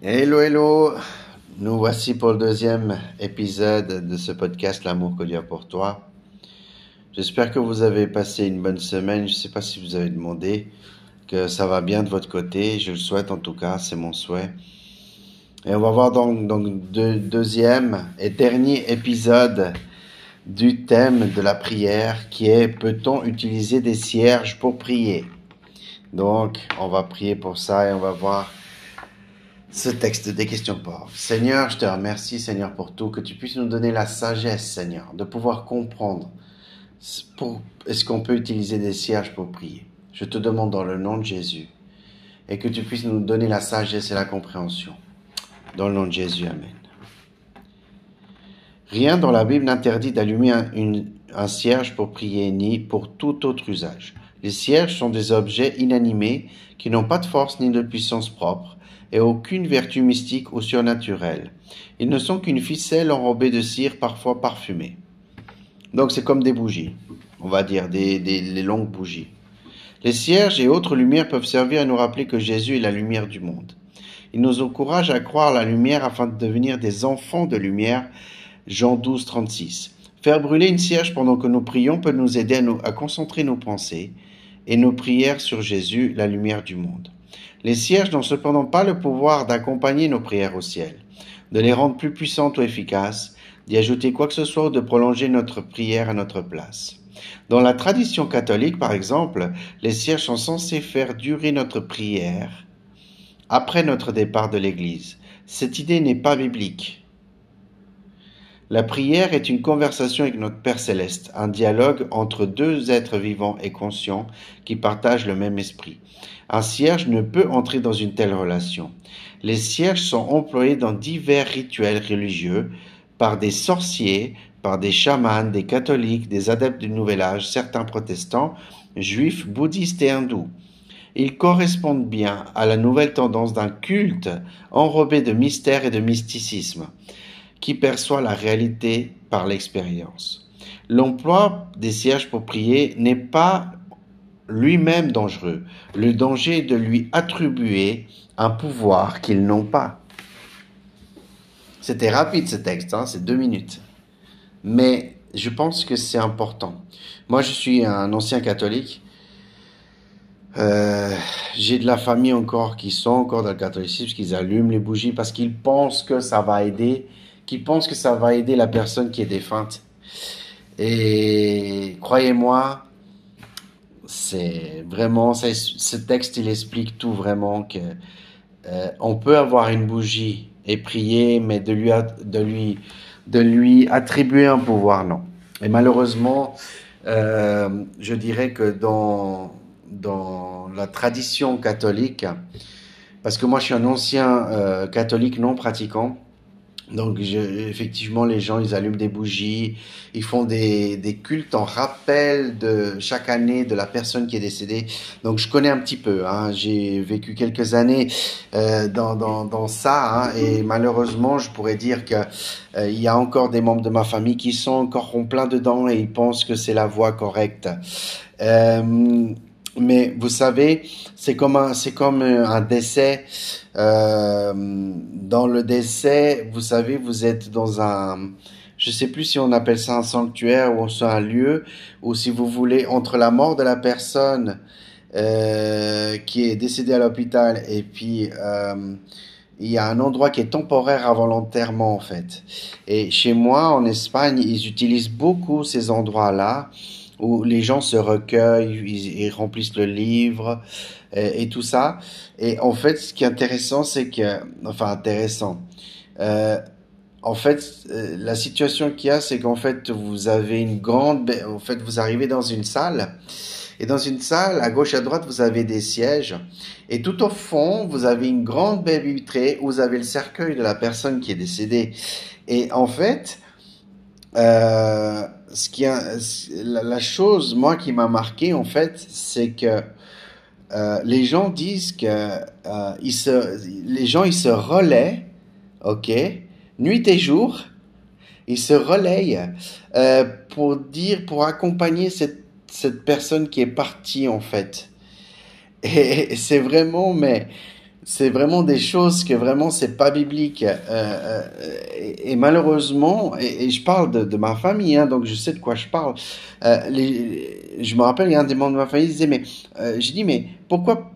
Hello, hello! Nous voici pour le deuxième épisode de ce podcast, L'amour que Dieu a pour toi. J'espère que vous avez passé une bonne semaine. Je ne sais pas si vous avez demandé, que ça va bien de votre côté. Je le souhaite en tout cas, c'est mon souhait. Et on va voir donc deuxième et dernier épisode du thème de la prière qui est « Peut-on utiliser des cierges pour prier ?» Donc, on va prier pour ça et on va voir ce texte des questions pauvres. Seigneur, je te remercie, Seigneur, pour tout, que tu puisses nous donner la sagesse, Seigneur, de pouvoir comprendre est-ce qu'on peut utiliser des cierges pour prier. Je te demande dans le nom de Jésus et que tu puisses nous donner la sagesse et la compréhension. Dans le nom de Jésus, Amen. Rien dans la Bible n'interdit d'allumer un cierge pour prier ni pour tout autre usage. Les cierges sont des objets inanimés qui n'ont pas de force ni de puissance propre et aucune vertu mystique ou surnaturelle. Ils ne sont qu'une ficelle enrobée de cire, parfois parfumée. Donc c'est comme des bougies, on va dire, les longues bougies. Les cierges et autres lumières peuvent servir à nous rappeler que Jésus est la lumière du monde. Il nous encourage à croire la lumière afin de devenir des enfants de lumière, Jean 12, 36. Faire brûler une cierge pendant que nous prions peut nous aider à concentrer nos pensées et nos prières sur Jésus, la lumière du monde. Les cierges n'ont cependant pas le pouvoir d'accompagner nos prières au ciel, de les rendre plus puissantes ou efficaces, d'y ajouter quoi que ce soit ou de prolonger notre prière à notre place. Dans la tradition catholique, par exemple, les cierges sont censés faire durer notre prière après notre départ de l'Église. Cette idée n'est pas biblique. La prière est une conversation avec notre Père Céleste, un dialogue entre deux êtres vivants et conscients qui partagent le même esprit. Un cierge ne peut entrer dans une telle relation. Les cierges sont employés dans divers rituels religieux par des sorciers, par des chamans, des catholiques, des adeptes du Nouvel Âge, certains protestants, juifs, bouddhistes et hindous. Ils correspondent bien à la nouvelle tendance d'un culte enrobé de mystère et de mysticisme, qui perçoit la réalité par l'expérience. L'emploi des cierges pour prier n'est pas lui-même dangereux. Le danger est de lui attribuer un pouvoir qu'ils n'ont pas. C'était rapide ce texte, c'est 2 minutes. Mais je pense que c'est important. Moi, je suis un ancien catholique. J'ai de la famille encore qui sont encore dans le catholicisme, qu'ils allument les bougies parce qu'ils pensent que ça va aider, la personne qui est défunte. Et croyez-moi, c'est vraiment, ce texte, il explique tout vraiment, que on peut avoir une bougie et prier, mais de lui attribuer un pouvoir, non. Et malheureusement, je dirais que dans la tradition catholique, parce que moi je suis un ancien catholique non pratiquant. Donc, effectivement, les gens, ils allument des bougies, ils font des cultes en rappel de chaque année de la personne qui est décédée. Donc, je connais un petit peu. J'ai vécu quelques années dans ça. Et malheureusement, je pourrais dire que il y a encore des membres de ma famille qui sont encore en plein dedans et ils pensent que c'est la voie correcte. Mais vous savez, c'est comme un décès. Dans le décès, vous savez, vous êtes dans un, je sais plus si on appelle ça un sanctuaire ou un lieu, ou si vous voulez, entre la mort de la personne qui est décédée à l'hôpital et puis il y a un endroit qui est temporaire avant l'enterrement, en fait. Et chez moi, en Espagne, ils utilisent beaucoup ces endroits-là, où les gens se recueillent, ils remplissent le livre et tout ça. Et en fait, ce qui est intéressant, la situation qu'il y a, c'est qu'en fait, vous arrivez dans une salle, et dans une salle, à gauche, à droite, vous avez des sièges, et tout au fond, vous avez une grande baie vitrée, où vous avez le cercueil de la personne qui est décédée. Et en fait, la chose, moi, qui m'a marqué, en fait, c'est que les gens disent que les gens se relaient, ok, nuit et jour, ils se relayent pour accompagner cette personne qui est partie, en fait. Et c'est vraiment, mais c'est vraiment des choses que vraiment c'est pas biblique. Et malheureusement, et je parle de ma famille, hein, donc je sais de quoi je parle. Je me rappelle, il y a un des membres de ma famille qui disait, mais je dis, mais pourquoi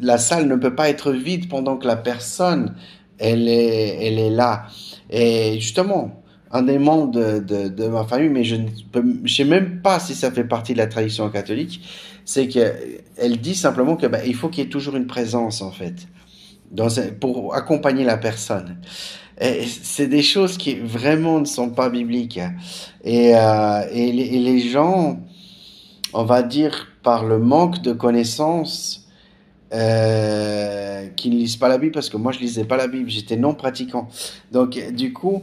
la salle ne peut pas être vide pendant que la personne elle est là. Et justement, un des membres de ma famille, mais je sais même pas si ça fait partie de la tradition catholique, c'est qu'elle dit simplement que il faut qu'il y ait toujours une présence en fait, pour accompagner la personne. Et c'est des choses qui vraiment ne sont pas bibliques. Et les gens, on va dire par le manque de connaissances, qui ne lisent pas la Bible, parce que moi je lisais pas la Bible, j'étais non pratiquant. Donc du coup,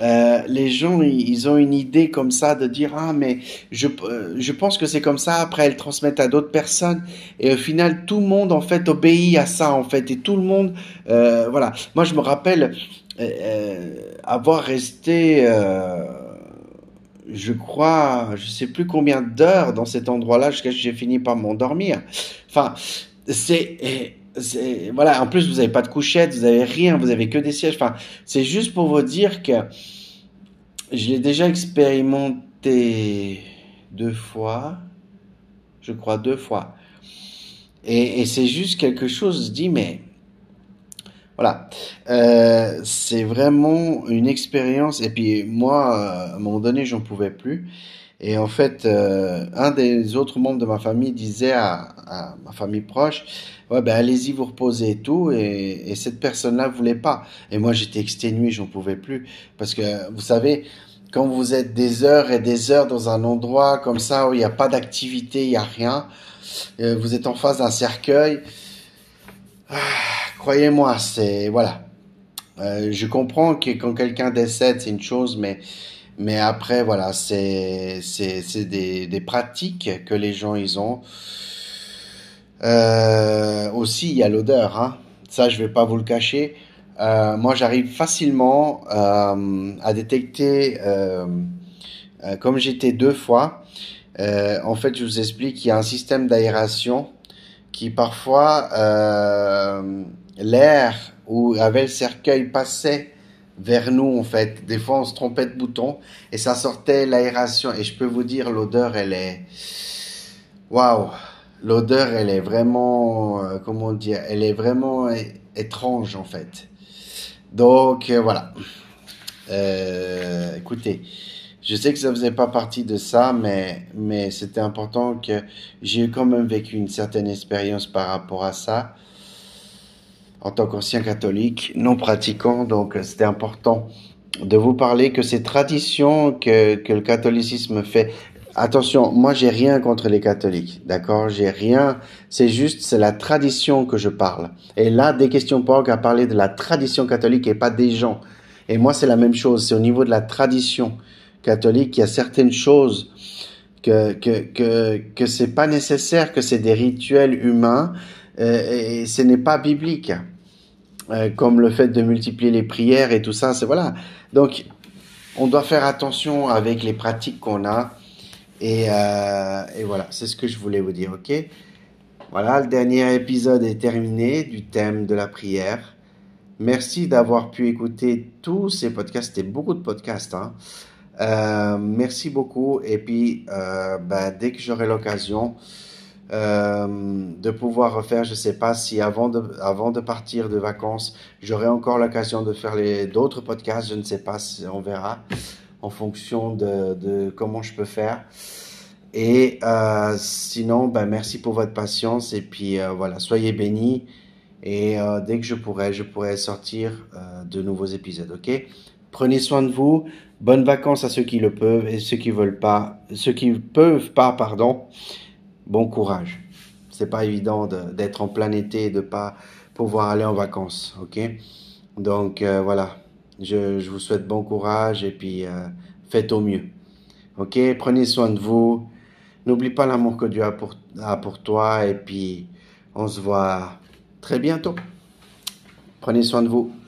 les gens ils ont une idée comme ça de dire ah mais je pense que c'est comme ça. Après elles transmettent à d'autres personnes et au final tout le monde en fait obéit à ça en fait et tout le monde voilà. Moi je me rappelle avoir resté je sais plus combien d'heures dans cet endroit-là jusqu'à ce que j'ai fini par m'endormir. Enfin c'est voilà, en plus vous n'avez pas de couchette, vous n'avez rien, vous n'avez que des sièges. Enfin, c'est juste pour vous dire que je l'ai déjà expérimenté 2 fois, je crois 2 fois. Et c'est juste quelque chose, je dis, mais voilà, c'est vraiment une expérience. Et puis moi, à un moment donné, j'en pouvais plus. Et en fait, un des autres membres de ma famille disait à ma famille proche, ouais, ben allez-y vous reposer et tout. Et cette personne-là voulait pas. Et moi, j'étais exténué, j'en pouvais plus, parce que vous savez, quand vous êtes des heures et des heures dans un endroit comme ça où il n'y a pas d'activité, il n'y a rien, vous êtes en face d'un cercueil. Ah, croyez-moi, c'est voilà. Je comprends que quand quelqu'un décède, c'est une chose, mais après, voilà, c'est des pratiques que les gens, ils ont. Aussi, il y a l'odeur, hein. Ça, je vais pas vous le cacher. Moi, j'arrive facilement à détecter, comme j'étais 2 fois, en fait, je vous explique qu'il y a un système d'aération qui, parfois, l'air où avait le cercueil passait vers nous, en fait. Des fois, on se trompait de bouton et ça sortait l'aération. Et je peux vous dire, l'odeur, elle est... Waouh! L'odeur, elle est vraiment... comment dire? Elle est vraiment étrange, en fait. Donc, voilà. Écoutez, je sais que ça faisait pas partie de ça, mais c'était important que j'ai quand même vécu une certaine expérience par rapport à ça, en tant qu'ancien catholique, non pratiquant. Donc c'était important de vous parler que ces traditions que le catholicisme fait. Attention, moi j'ai rien contre les catholiques, d'accord? J'ai rien, c'est juste, c'est la tradition que je parle. Et là, Des Questions pour Org a parlé de la tradition catholique et pas des gens. Et moi c'est la même chose, c'est au niveau de la tradition catholique, il y a certaines choses que c'est pas nécessaire, que c'est des rituels humains, et ce n'est pas biblique. Comme le fait de multiplier les prières et tout ça, c'est voilà. Donc, on doit faire attention avec les pratiques qu'on a. Et voilà, c'est ce que je voulais vous dire, ok? Voilà, le dernier épisode est terminé du thème de la prière. Merci d'avoir pu écouter tous ces podcasts, c'était beaucoup de podcasts, hein? Merci beaucoup. Et puis, dès que j'aurai l'occasion... de pouvoir refaire, je sais pas si avant de partir de vacances, j'aurai encore l'occasion de faire d'autres podcasts, je ne sais pas, on verra en fonction de comment je peux faire. Et sinon, merci pour votre patience et puis voilà, soyez bénis et dès que je pourrai sortir de nouveaux épisodes, ok? Prenez soin de vous, bonnes vacances à ceux qui le peuvent et ceux qui peuvent pas, pardon. Bon courage. C'est pas évident d'être en plein été et de pas pouvoir aller en vacances, ok? Donc voilà, je vous souhaite bon courage et puis faites au mieux, ok? Prenez soin de vous. N'oublie pas l'amour que Dieu a pour toi et puis on se voit très bientôt. Prenez soin de vous.